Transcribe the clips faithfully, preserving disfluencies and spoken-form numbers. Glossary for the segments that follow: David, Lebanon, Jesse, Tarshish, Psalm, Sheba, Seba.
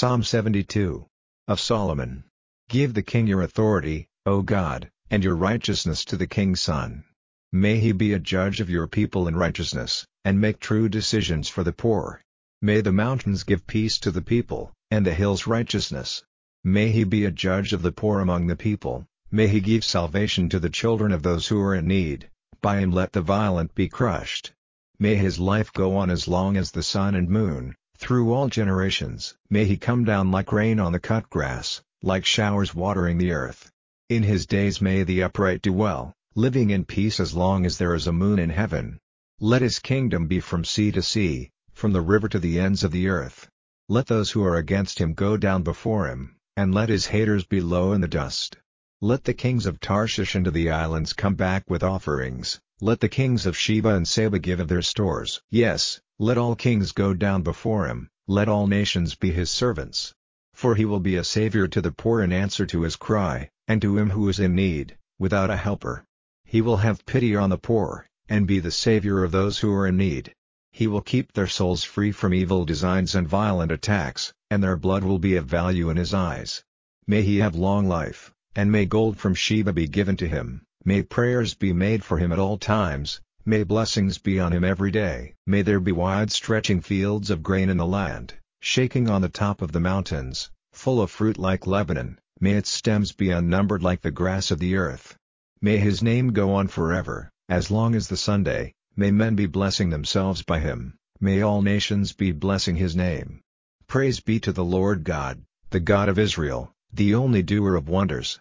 Psalm seventy-two. Of Solomon. Give the king your authority, O God, and your righteousness to the king's son. May he be a judge of your people in righteousness, and make true decisions for the poor. May the mountains give peace to the people, and the hills righteousness. May he be a judge of the poor among the people, may he give salvation to the children of those who are in need, by him let the violent be crushed. May his life go on as long as the sun and moon, through all generations. May he come down like rain on the cut grass, like showers watering the earth. In his days may the upright do well, living in peace as long as there is a moon in heaven. Let his kingdom be from sea to sea, from the river to the ends of the earth. Let those who are against him go down before him, and let his haters be low in the dust. Let the kings of Tarshish into the islands come back with offerings. Let the kings of Sheba and Seba give of their stores. Yes, let all kings go down before him, let all nations be his servants. For he will be a savior to the poor in answer to his cry, and to him who is in need, without a helper. He will have pity on the poor, and be the savior of those who are in need. He will keep their souls free from evil designs and violent attacks, and their blood will be of value in his eyes. May he have long life, and may gold from Sheba be given to him. May prayers be made for him at all times, may blessings be on him every day. May there be wide-stretching fields of grain in the land, shaking on the top of the mountains, full of fruit like Lebanon, may its stems be unnumbered like the grass of the earth. May his name go on forever, as long as the Sunday, may men be blessing themselves by him, may all nations be blessing his name. Praise be to the Lord God, the God of Israel, the only doer of wonders.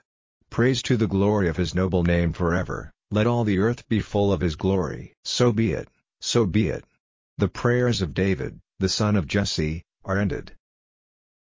Praise to the glory of his noble name forever, let all the earth be full of his glory. So be it, so be it. The prayers of David, the son of Jesse, are ended.